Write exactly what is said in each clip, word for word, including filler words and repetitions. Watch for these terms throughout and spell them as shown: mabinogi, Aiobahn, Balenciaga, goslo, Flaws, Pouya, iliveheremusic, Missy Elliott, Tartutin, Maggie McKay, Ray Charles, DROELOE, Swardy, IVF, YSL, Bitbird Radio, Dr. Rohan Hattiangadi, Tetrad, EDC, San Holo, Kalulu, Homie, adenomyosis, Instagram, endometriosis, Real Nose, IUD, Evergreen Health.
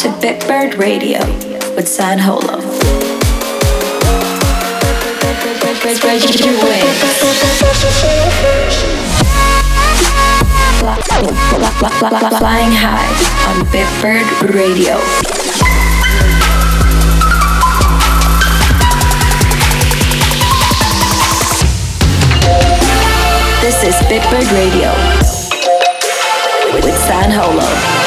Welcome to Bitbird Radio with San Holo. Flying high on Bitbird Radio. This is Bitbird Radio with San Holo.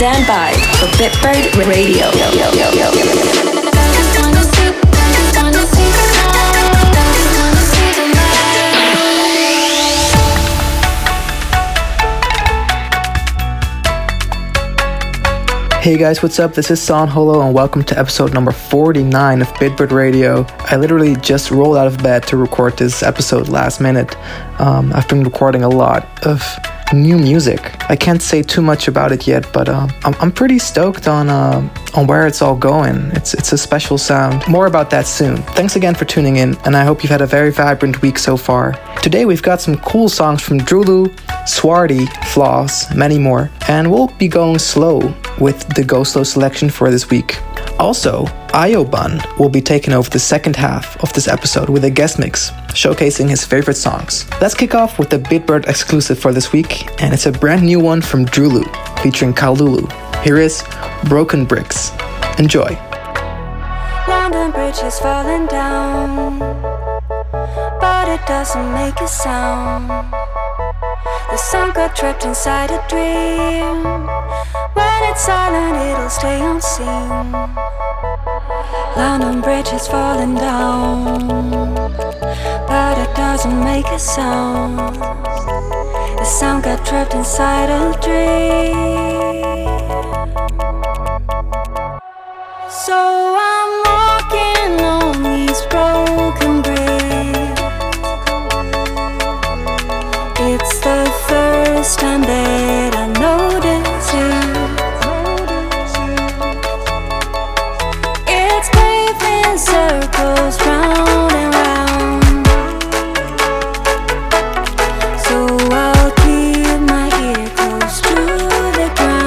Stand by for Bitbird Radio. Hey guys, what's up? This is San Holo and welcome to episode number forty-nine of Bitbird Radio. I literally just rolled out of bed to record this episode last minute. Um, I've been recording a lot of new music. I can't say too much about it yet, but uh, I'm, I'm pretty stoked on uh, on where it's all going. It's, it's a special sound. More about that soon. Thanks again for tuning in, and I hope you've had a very vibrant week so far. Today we've got some cool songs from DROELOE, Swardy, Flaws, many more, and we'll be going slow with the Goslo selection for this week. Also, Aiobahn will be taking over the second half of this episode with a guest mix, showcasing his favorite songs. Let's kick off with a Bitbird exclusive for this week, and it's a brand new one from DROELOE, featuring Kalulu. Here is Broken Bricks. Enjoy. London Bridge is falling down, but it doesn't make a sound. The sun got trapped inside a dream. When it's silent, it'll stay unseen. London Bridge is falling down, but it doesn't make a sound. The sun got trapped inside a dream. So I'm walking on these broken bricks. It's the first time that I noticed you. It's paving circles round and round. So I'll keep my ear close to the ground.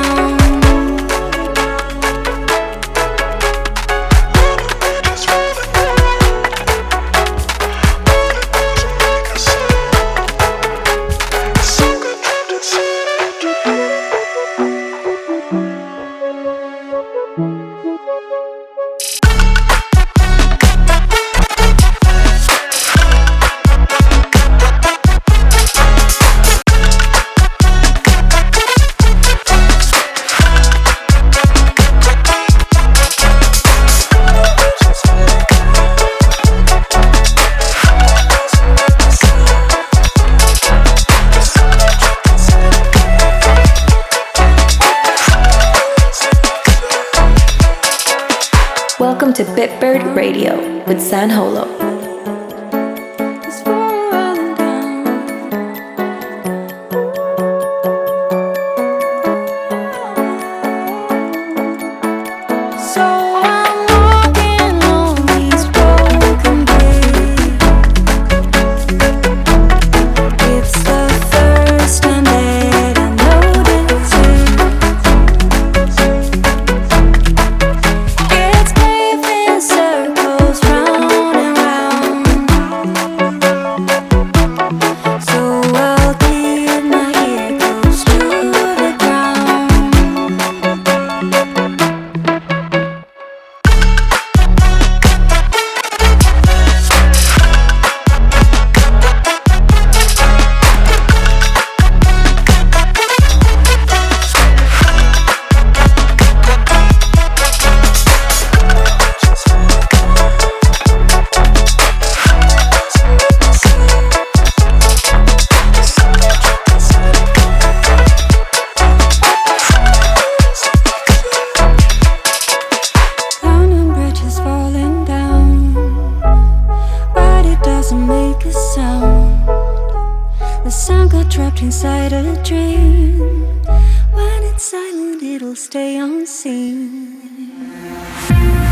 To Bitbird Radio with San Holo.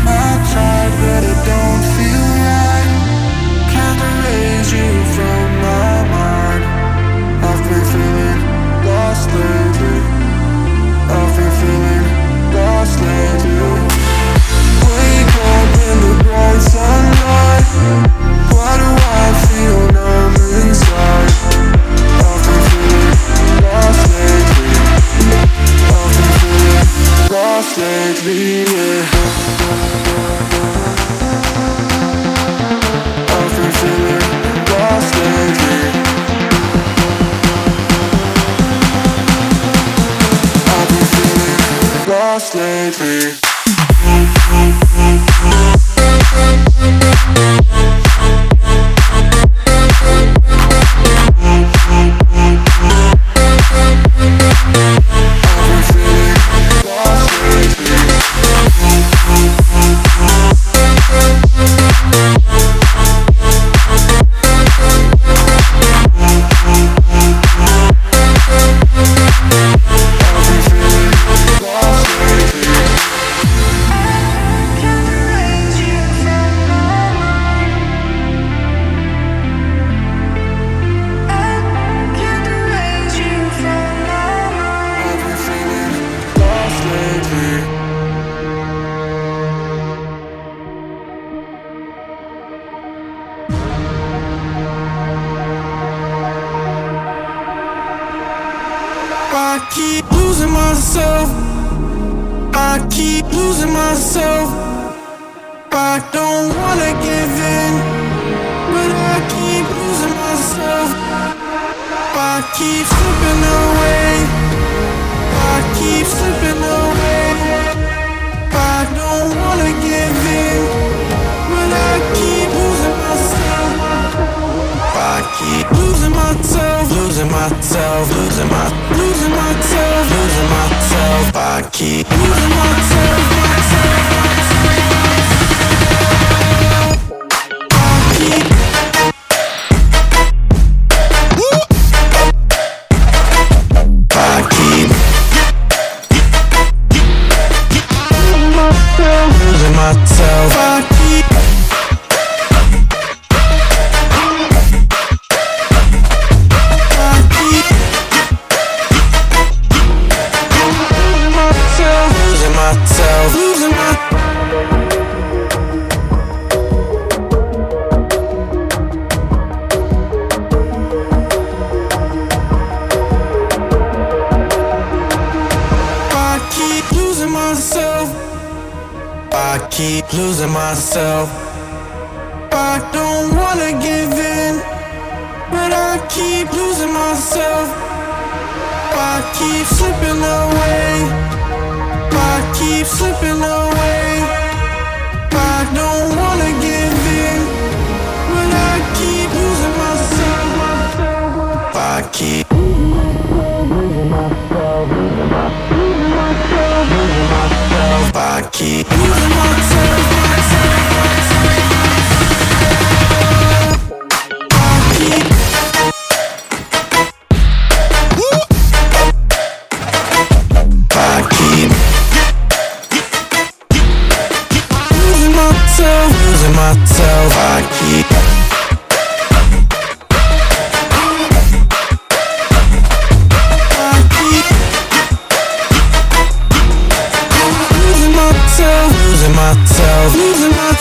But it don't feel right. Can't erase. off lately, yeah. I've been feeling lost lately. I've been feeling lost lately.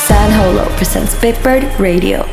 San Holo presents Bitbird Radio.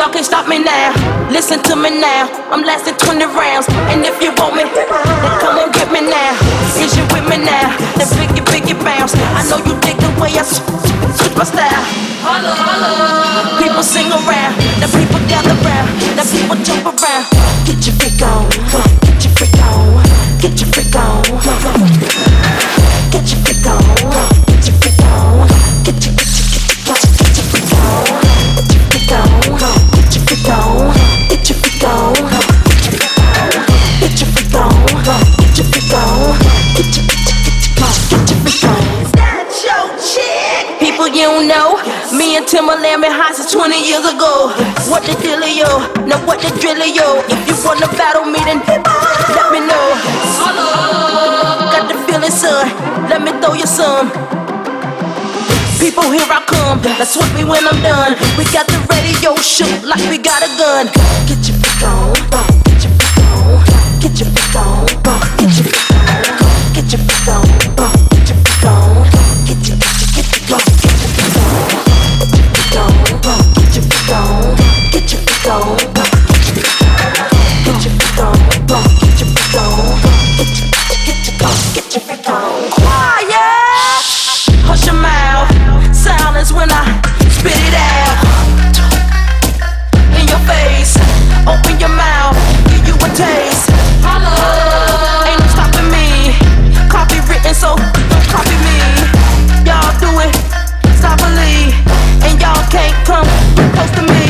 Y'all can't stop me now. Listen to me now. I'm lasting twenty rounds. And if you want me, then come and get me now. Is you with me now? Then pick it, pick it, bounce. I know you dig the way I switch my style. Holla, holla. People sing around. The people gather round. The people jump around. Get your freak on. Get your freak on. Get your freak on. Get your freak on. Get your freak on. Get your freak on. Get your freak on. Get your freak on. Get your freak on. Get your freak on. Get your freak on. Get your freak on. Is that your chick? People you know. Me and Timberland been hot since twenty years ago. What the dealio? Now what the drillio? If you wanna battle me, then let me know. Got the feeling, son. Let me throw you some. People, here I come. That's what me when I'm done. We got the radio shoot like we got a gun. Get your freak on, get your freak on, get your freak on, get your freak on, get your freak on, get your freak on, get your freak on, get your freak on, get your freak on, get your freak on, get your freak on, get your get your freak on. Quiet, hush your mouth. Silence when I spit it out. In your face, open your mouth, give you a taste. Holla, ain't no stopping me. Copywritten, so don't copy me. Y'all do it, stop believe, and y'all can't come close to me.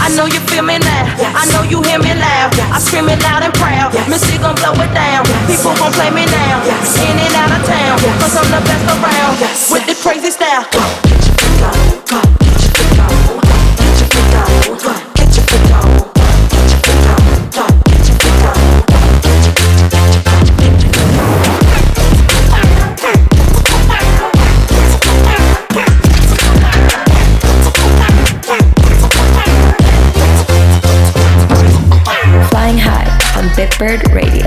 I know you feel me now, I know you hear me loud. I scream it loud and proud. Missy gon' blow it down. People gon' play me now, in and out of town, 'cause I'm the best around with the crazy style. Bitbird Radio.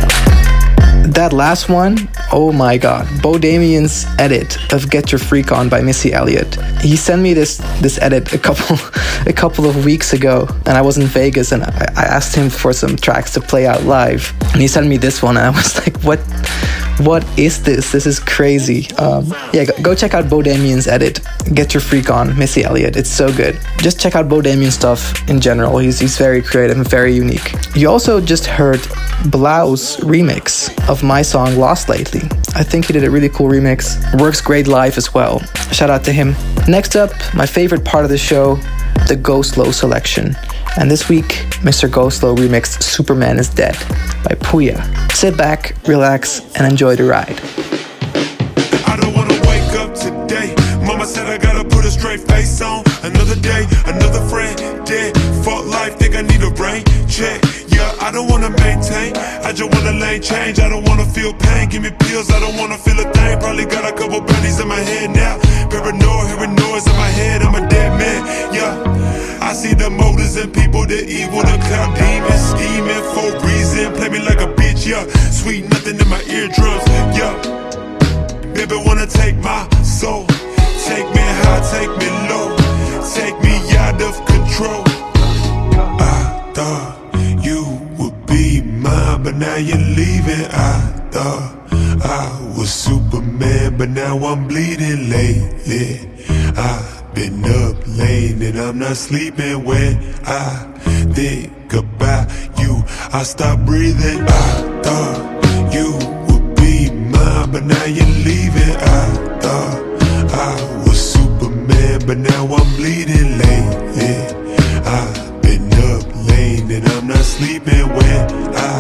That last one, oh my god, Bo Damian's edit of Get Your Freak On by Missy Elliott. He sent me this this edit a couple a couple of weeks ago, and I was in Vegas, and I, I asked him for some tracks to play out live, and he sent me this one, and I was like, what what is this? This is crazy. Um, yeah, go, go check out Bo Damian's edit, Get Your Freak On, Missy Elliott. It's so good. Just check out Bo Damian's stuff in general. He's, he's very creative and very unique. You also just heard Blau's remix of my song Lost Lately. I think he did a really cool remix. Works great live as well. Shout out to him. Next up, my favorite part of the show, the Goslo selection. And this week, Mister Goslo remixed Superman Is Dead by Pouya. Sit back, relax, and enjoy the ride. I don't wanna wake up today. Mama said I gotta put a straight face on. Another day, another friend dead. Fuck life, think I need a brain check. Yeah, I don't wanna maintain. I just wanna lane change. I don't wanna feel pain. Give me pills, I don't wanna feel a thing. Probably got a couple pennies in my head now. Paranoid, hearing noise in my head. I'm a dead man, yeah. I see the motives and people, the evil, the clown demons, scheming for a reason. Play me like a bitch, yeah. Sweet nothing in my eardrums, yeah. Baby wanna take my soul. Take me high, take me low. Take me out of control. I thought you would be mine, but now you're leaving. I thought I was Superman, but now I'm bleeding lately. I been up late and I'm not sleeping. When I think about you, I stop breathing. I thought you would be mine, but now you're leaving. I thought I was Superman, but now I'm bleeding lately. I've been up late and I'm not sleeping. When I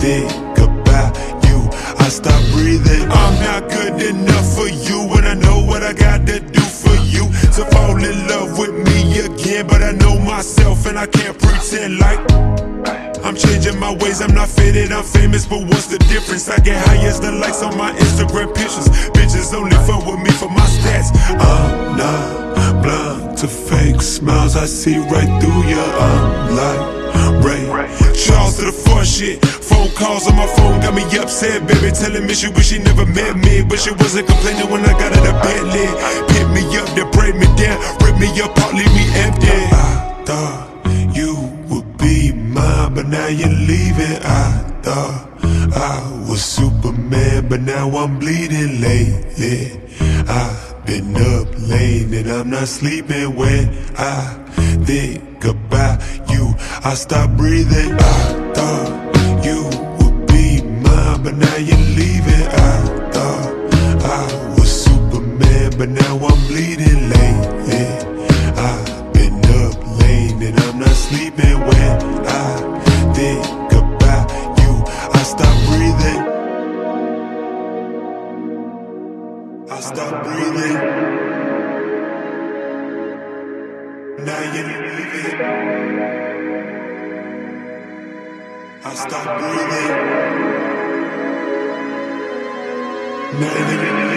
think about you, I stop breathing. I'm not good enough for you, and I know what I got to do for you to fall in love with me again. But I know myself and I can't pretend like I'm changing my ways, I'm not fitted, I'm famous. But what's the difference? I get high as the likes on my Instagram pictures. Bitches only fuck with me for my stats. I'm not blind to fake smiles, I see right through you. I'm like Ray Charles to the fun shit. Phone calls on my phone got me upset. Baby telling me she wish she never met me, but she wasn't complaining when I got out of bed lid. Pick me up, then break me down, rip me up, out, leave me empty. I thought you around, but now you're leaving. I thought I was Superman, but now I'm bleeding lately. I've been up late and I'm not sleeping. When I think about you, I stop breathing. I thought you would be mine, but now you're leaving. I thought I was Superman, but now I'm bleeding lately. I've been up late and I'm not sleeping. When I think stop breathing. Now you're leaving. I stop breathing. Now you're leaving.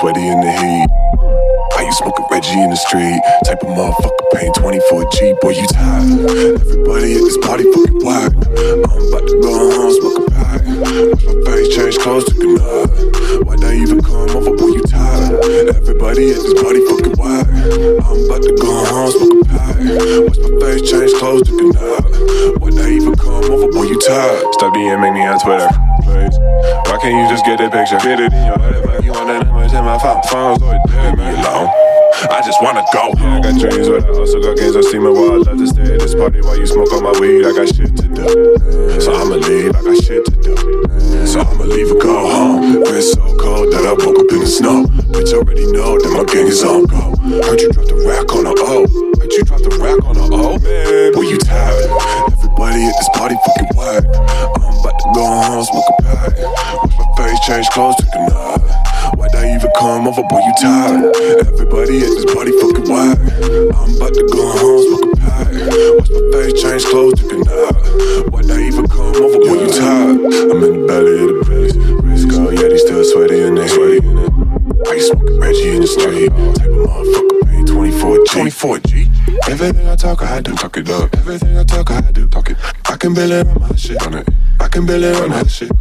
Sweaty in the heat. I you smoking Reggie in the street. Type of motherfucker paying twenty-four G. Boy, you tired. Everybody at this party fucking black. I'm about to go home, smoke a pack. Watch my face change clothes to canard. Why'd I even come over? Boy, you tired. Everybody at this party fucking black. I'm about to go home, smoke a pack. Watch my face change clothes to canard. Why'd I even come over? Boy, you tired. Stop DMing me on Twitter. Why can't you just get that picture? Get it in your head. You want that image in my phone? Phone's always dead, man. Alone. I just wanna go. I got dreams, but I also got games. I see my wall. I love to stay at this party while you smoke on my weed. I got shit to do, so I'ma leave. I got shit to do, so I'ma leave and go home. Been so cold that I woke up in the snow. Bitch, already know that my gang is on go. Heard you drop the rack on the O. Heard you drop the rack on the O, man. Boy, you tired. Everybody at this party fucking whack. I'm about to go home, smoke a pack. Watch my face change clothes to canard. Why'd I even come over? Boy, you tired. Everybody at this party fucking whack. I'm about to go home, smoke a pack. Watch my face change clothes to canard. Why'd I even come over? Boy, you tired. I'm in the belly of the place. Risk all, yeah, they still sweaty in there. I you smoking Reggie in the street. Type of motherfucker paying twenty-four G. Everything I talk, I do talk it up. Everything I talk, I do talk it. I can build it on my shit on it. I can build it on that shit.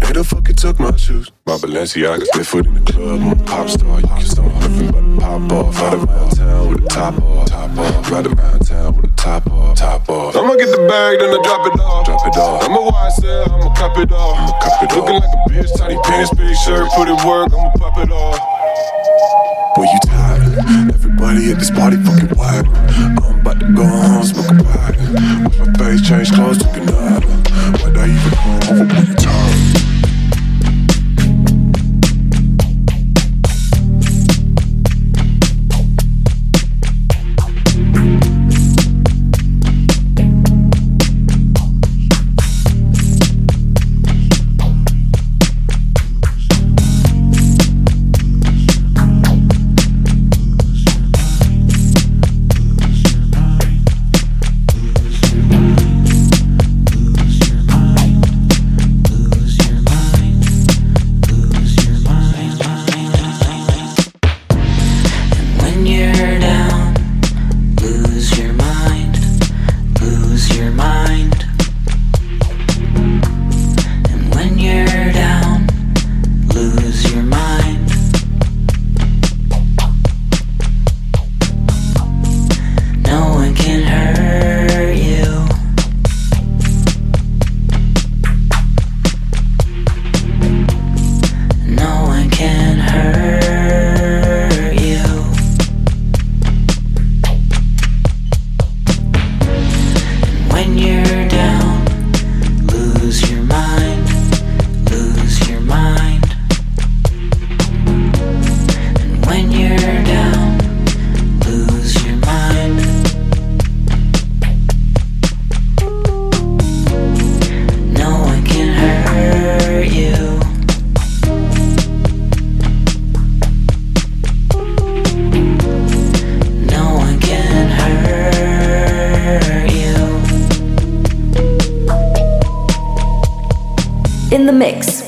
They the fuck it took my shoes. My Balenciagas, they foot in the club. I'm a pop star, you can start huffing, but pop off. Ride around town with a top off, top off. Ride around town with a top off, top off. I'ma get the bag, then I drop it off, drop it off. I'm a Y S L, I'ma cop it off, I'ma cop it off. Looking like a bitch, tiny pants, big shirt, put it work, I'ma pop it off. Boy, you tired. Everybody at this party fucking wild. I'm about to go home, smoke a pot. Watch my face change clothes to canard. Why'd I even come over when you tired?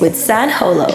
with San Holo.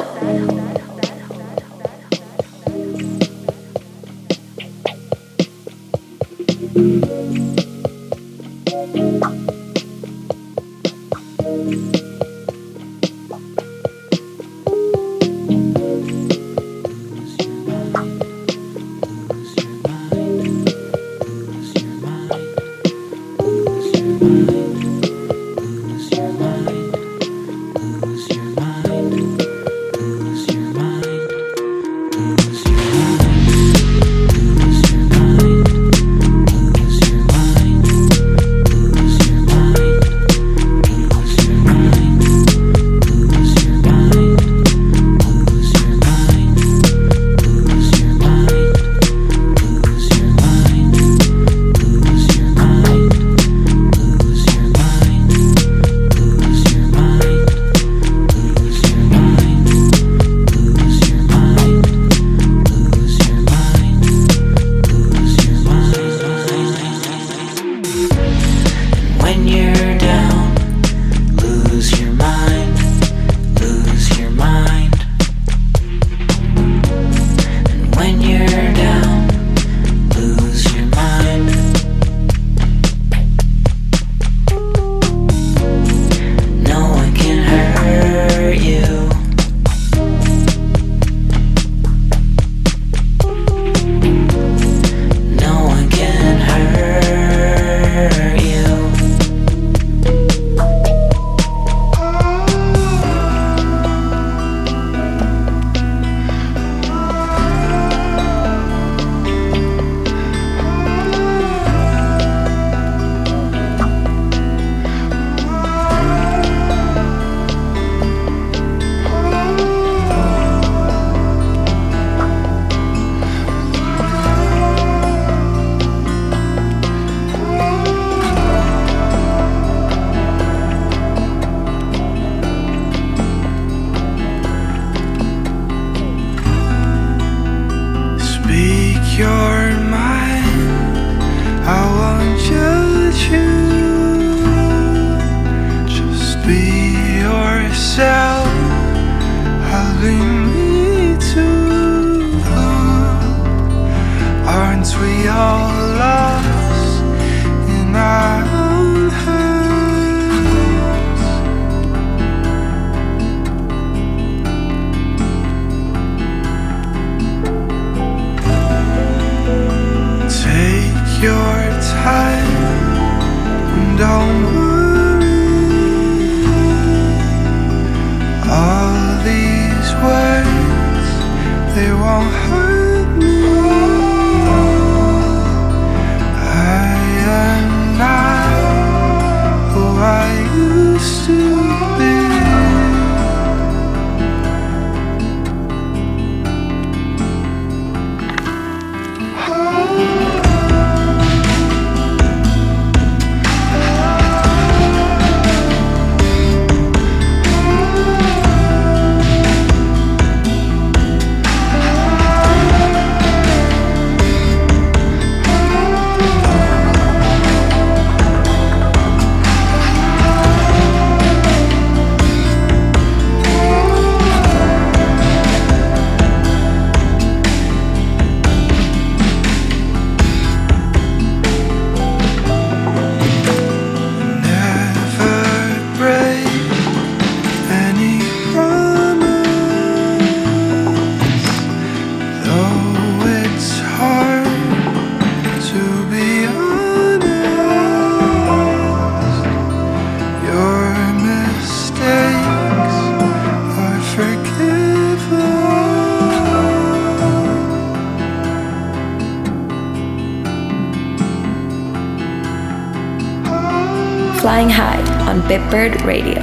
Bitbird Radio.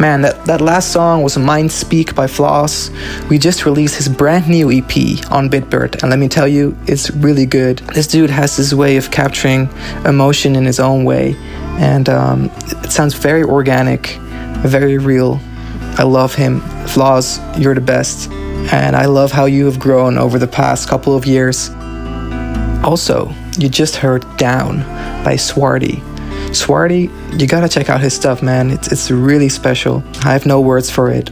Man, that, that last song was Mind Speak by Flaws. We just released his brand new E P on Bitbird, and let me tell you, it's really good. This dude has this way of capturing emotion in his own way, and um, it sounds very organic, very real. I love him. Flaws, you're the best, and I love how you have grown over the past couple of years. Also, you just heard Down by Swardy. Swardy, you gotta check out his stuff, man. It's, it's really special. I have no words for it.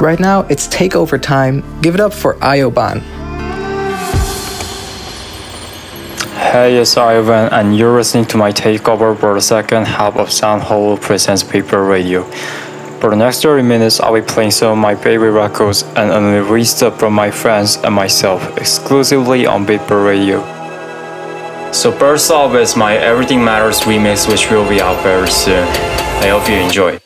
Right now, it's takeover time. Give it up for Aiobahn. Hey, it's Aiobahn, and you're listening to my takeover for the second half of San Holo presents Bitbird Radio. For the next thirty minutes, I'll be playing some of my favorite records and unreleased stuff from my friends and myself, exclusively on Bitbird Radio. So first off is my Everything Matters remix, which will be out very soon. I hope you enjoy.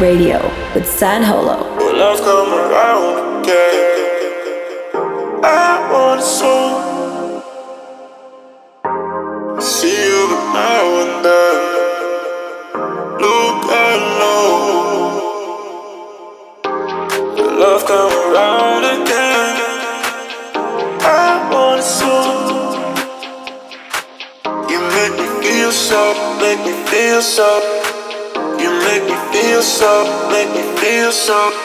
Radio with San Holo. When love come around again, I want a soul. See you now and then. Look alone. When love come around again, I want a soul. You make me feel so, make me feel so. Make me feel so, make me feel so.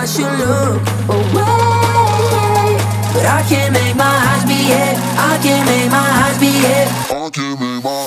watch you look away. But I can't make my eyes behave. I can't make my eyes behave. I can't make my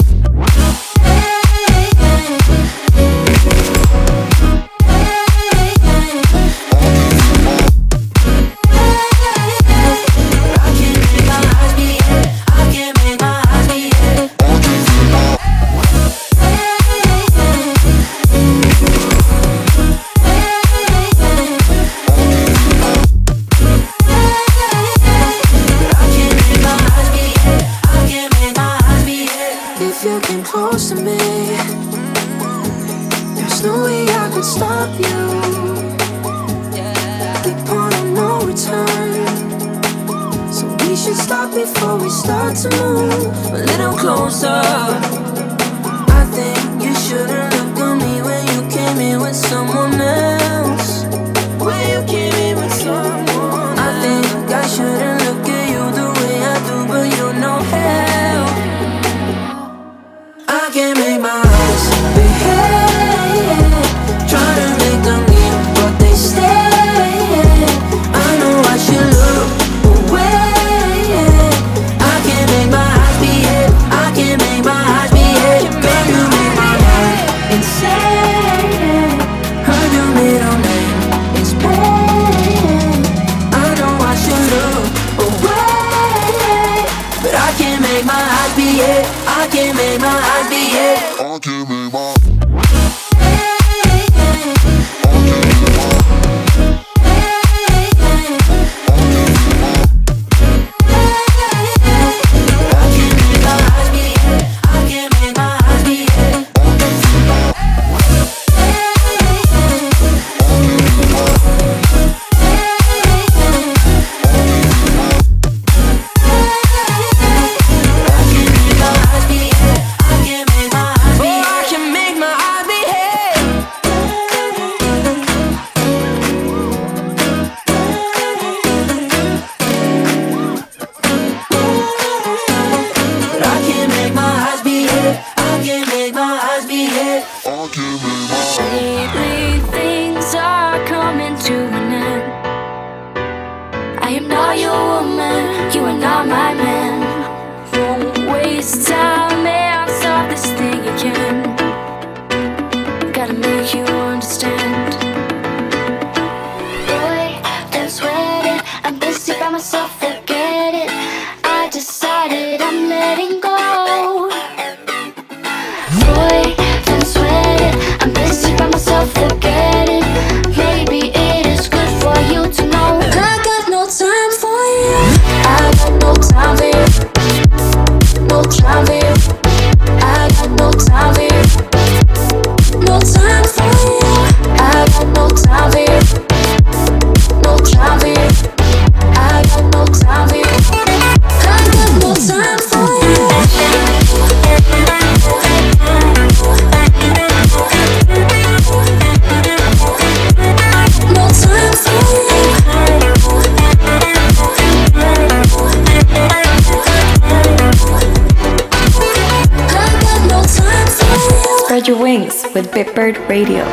with Bitbird Radio.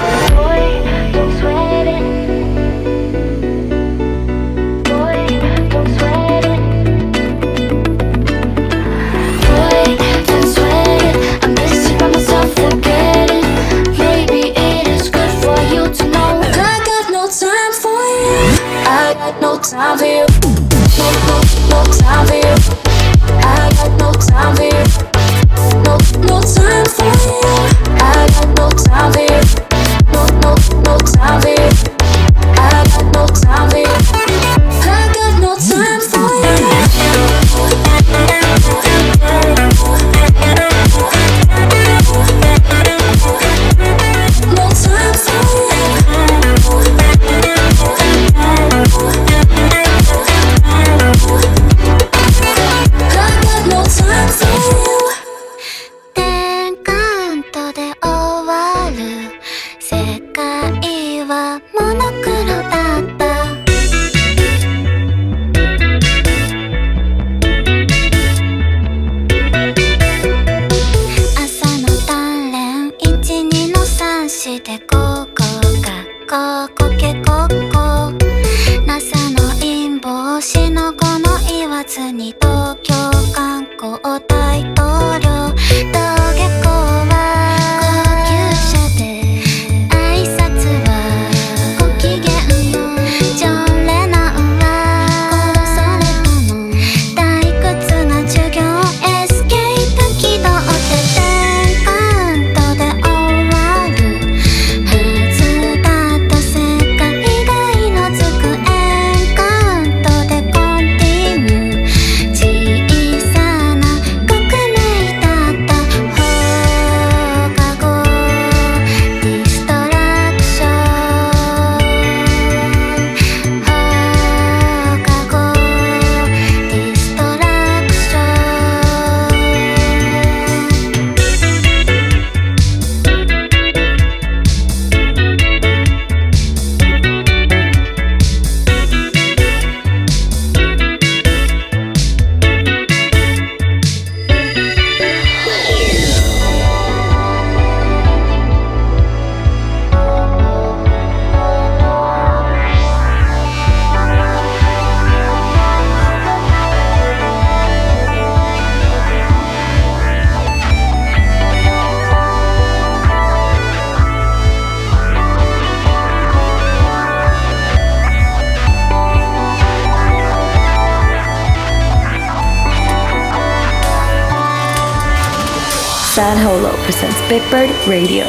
Canto de ovalle San Holo presents Bitbird Radio.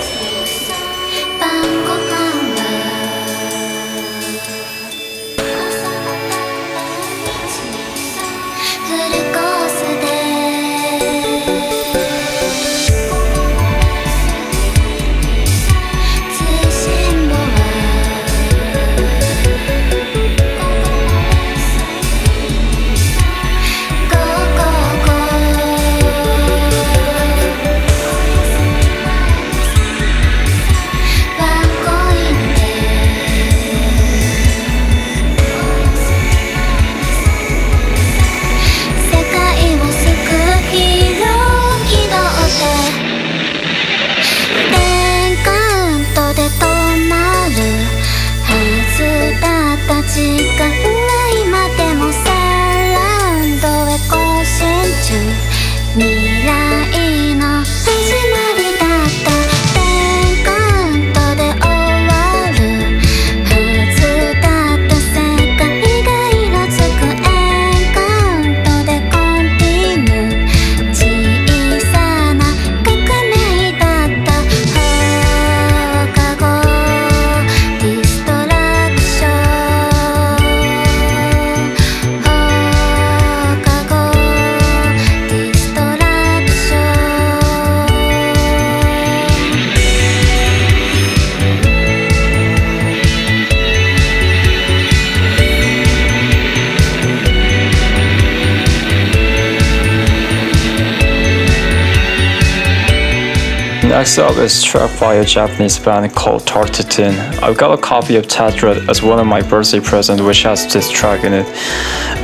I saw this track by a Japanese band called Tartutin. I got a copy of Tetrad as one of my birthday presents, which has this track in it.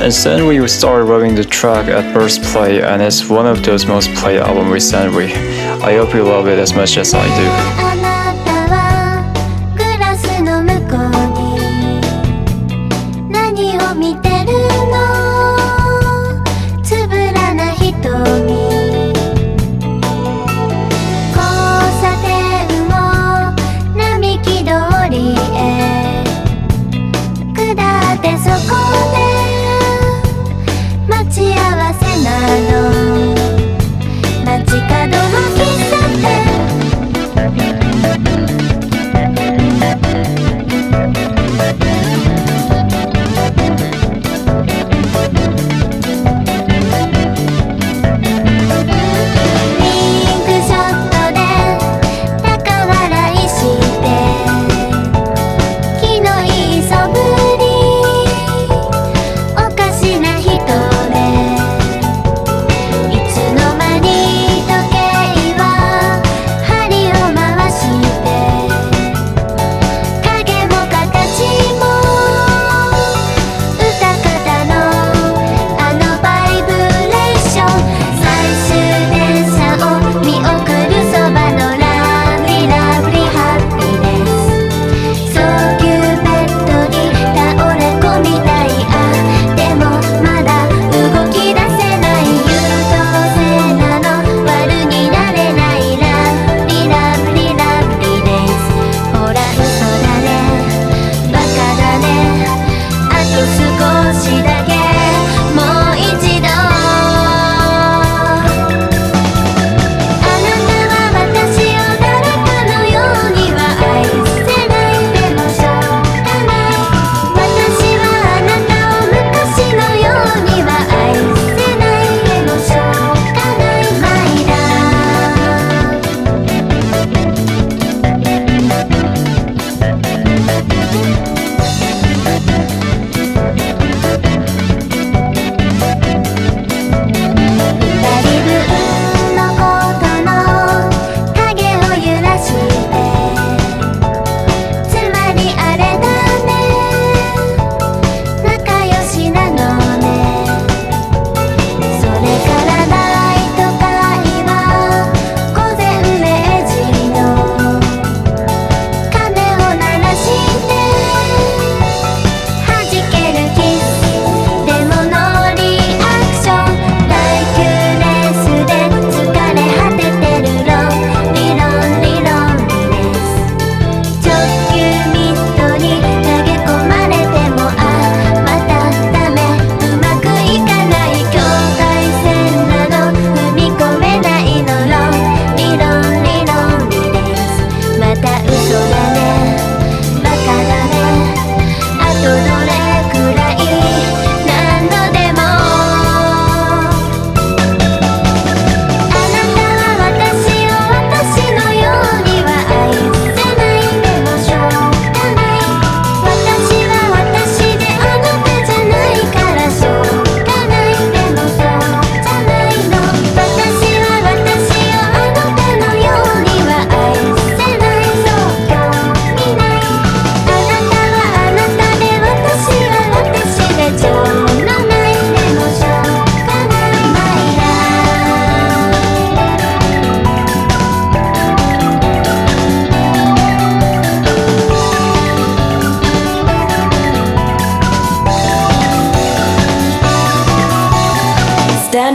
And then we started rubbing the track at first play, and it's one of those most played albums recently. I hope you love it as much as I do. Thank you.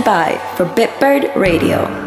Stand by for Bitbird Radio.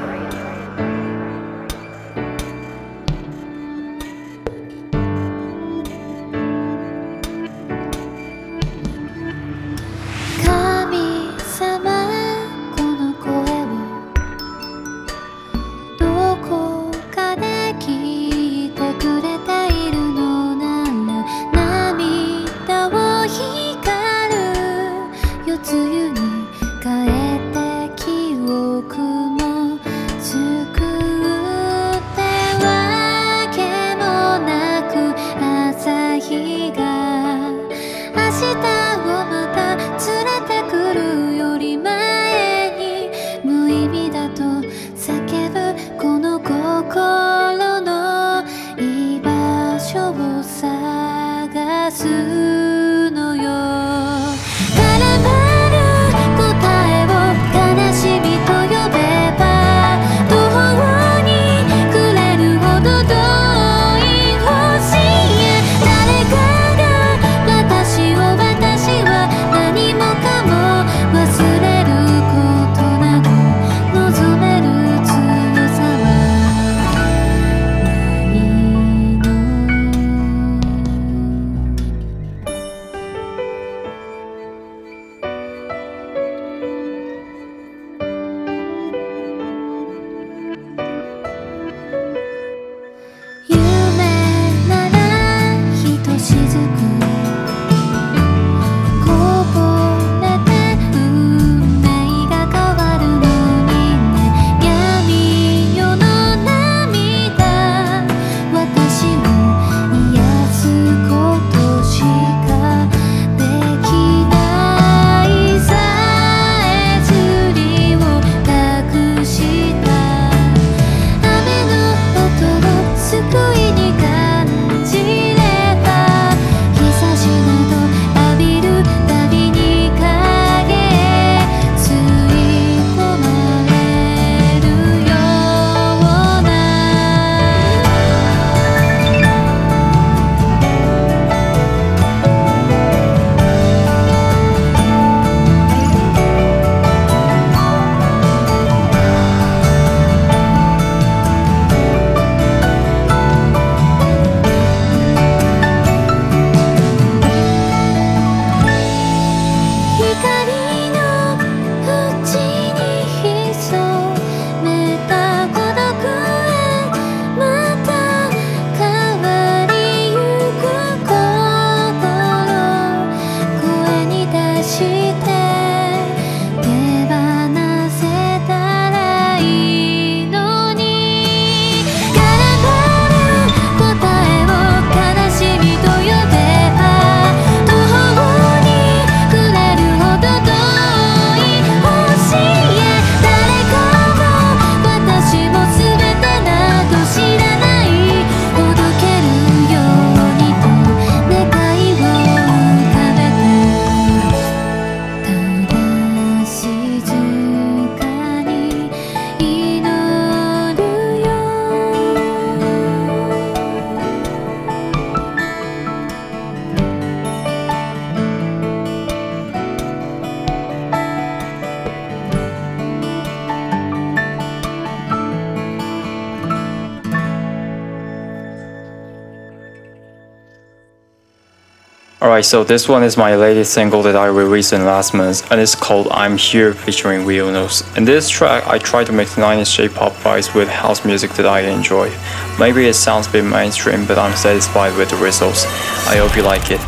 Alright, so this one is my latest single that I released in last month, and it's called I'm Here featuring Real Nose. In this track, I try to mix nineties J-pop vibes with house music that I enjoy. Maybe it sounds a bit mainstream, but I'm satisfied with the results. I hope you like it.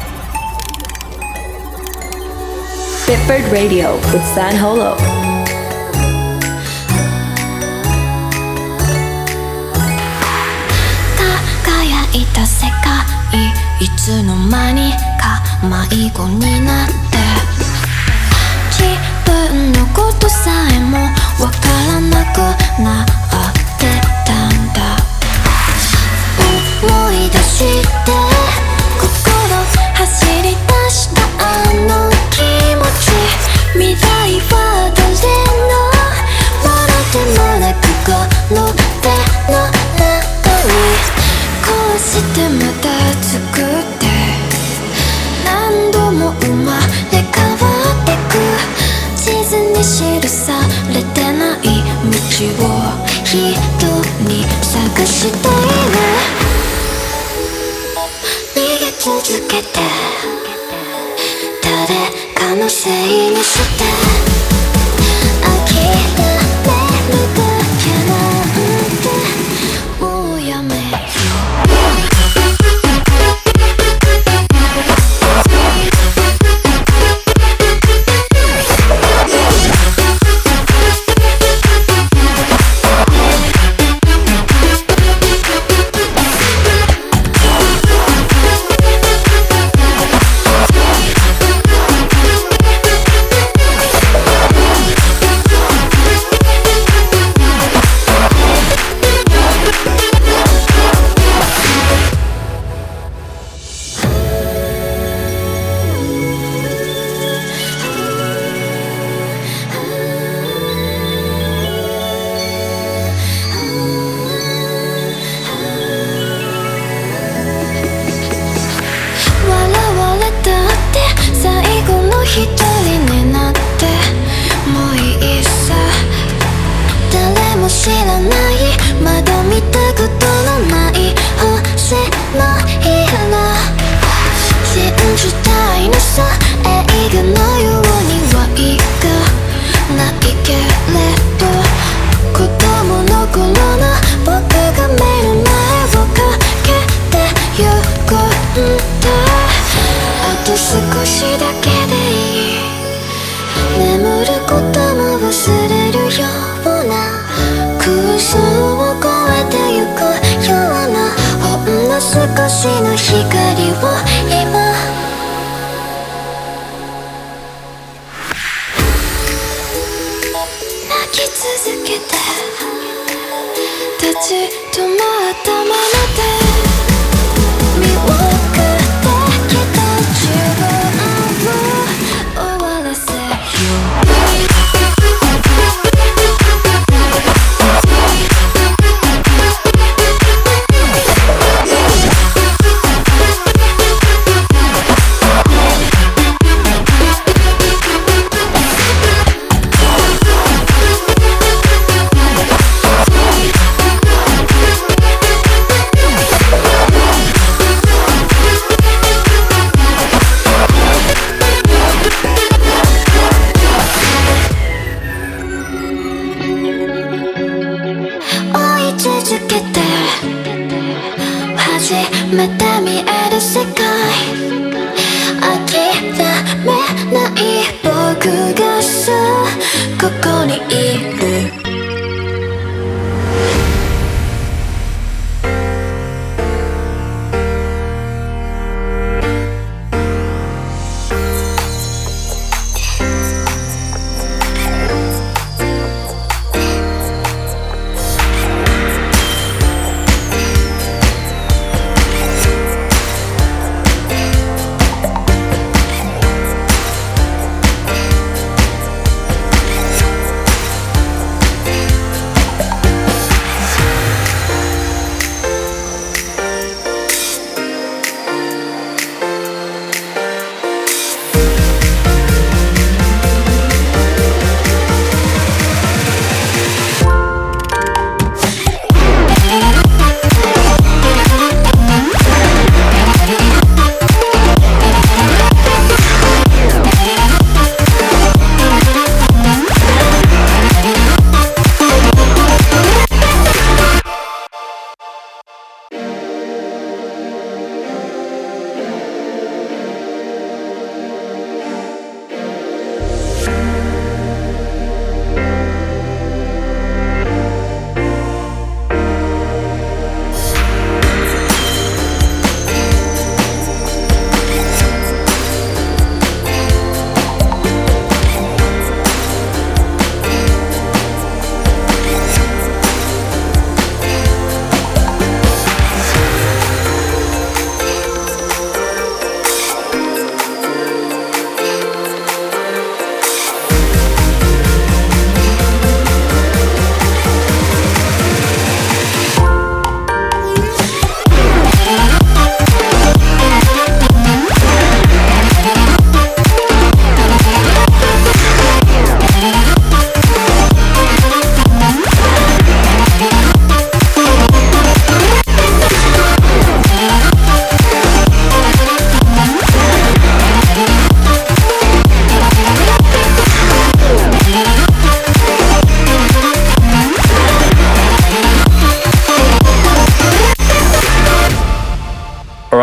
Bitbird Radio with San Holo.迷子になって自分のことさえもわからなくなってたんだ思い出して心走り出したあの気持ち未来は誰のものでもなく心の中にこうしてまた作って何度も生まれ変わってく地図に記され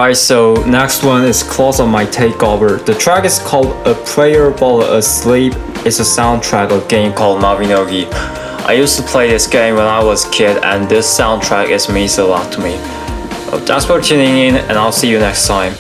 Alright, so next one is Claws on My Takeover. The track is called A Prayer While Asleep. It's a soundtrack of a game called Mabinogi. I used to play this game when I was a kid, and this soundtrack is means a lot to me. So thanks for tuning in, and I'll see you next time.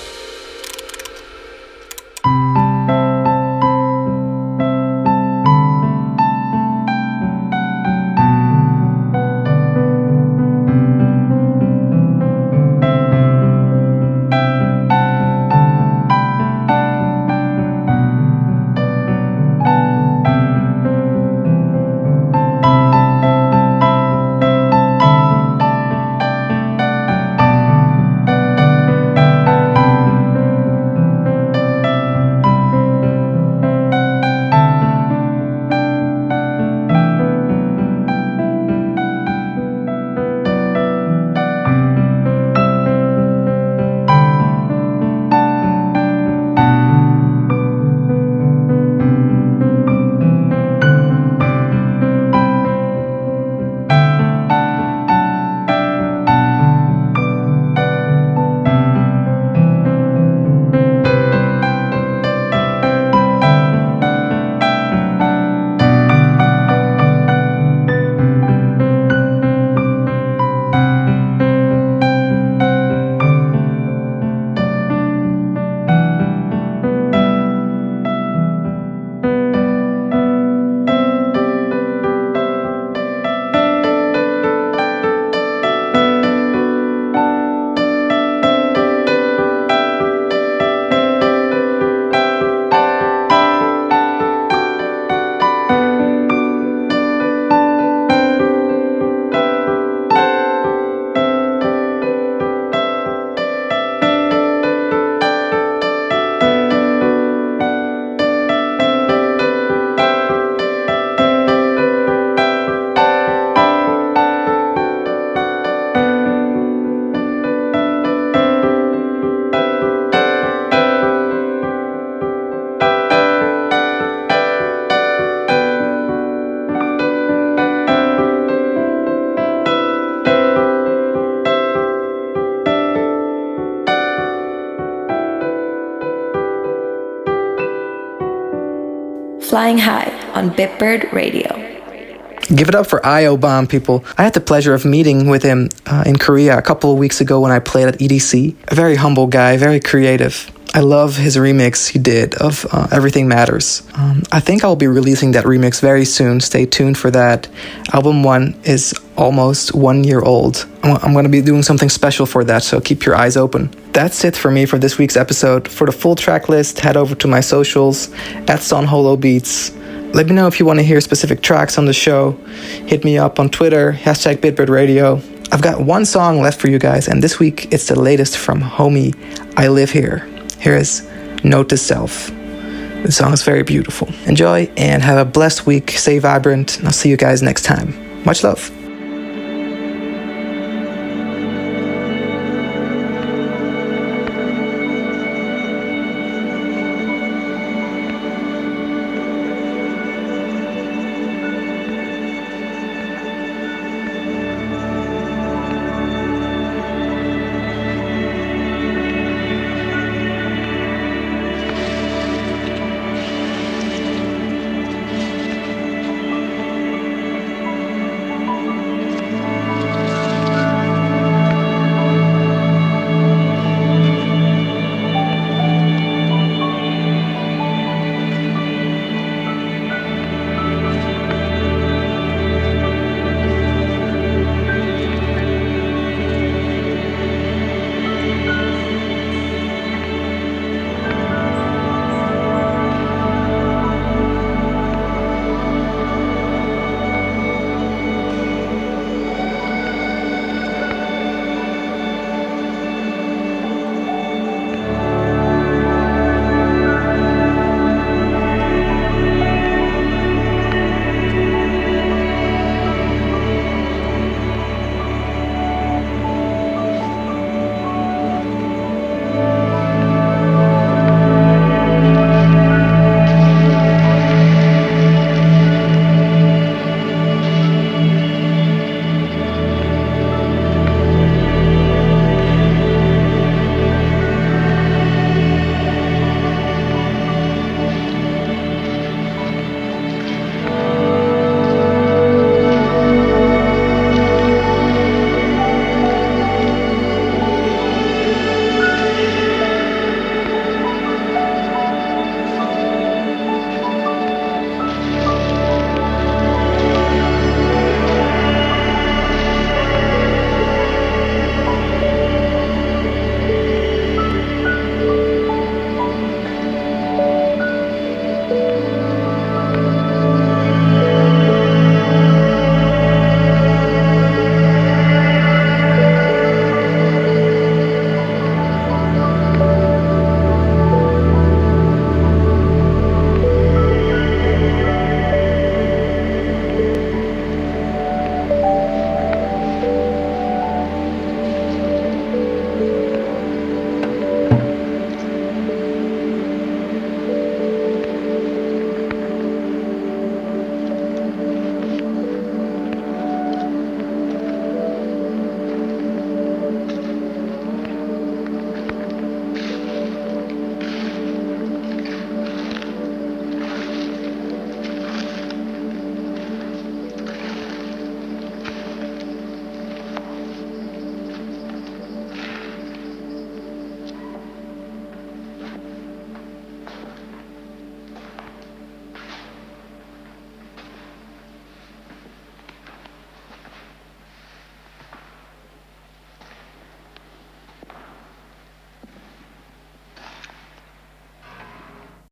Flying High on Bitbird Radio. Give it up for Aiobahn, people. I had the pleasure of meeting with him uh, in Korea a couple of weeks ago when I played at E D C. A very humble guy, very creative. I love his remix he did of uh, Everything Matters. Um, I think I'll be releasing that remix very soon. Stay tuned for that. Album one is almost one year old. I'm going to be doing something special for that, so keep your eyes open. That's it for me for this week's episode. For the full track list, head over to my socials at San Holo Beats. Let me know if you want to hear specific tracks on the show. Hit me up on Twitter, hashtag Bitbird Radio. I've got one song left for you guys, and this week it's the latest from Homie, I Live Here. Here is Note to Self. The song is very beautiful. Enjoy and have a blessed week. Stay vibrant. And I'll see you guys next time. Much love.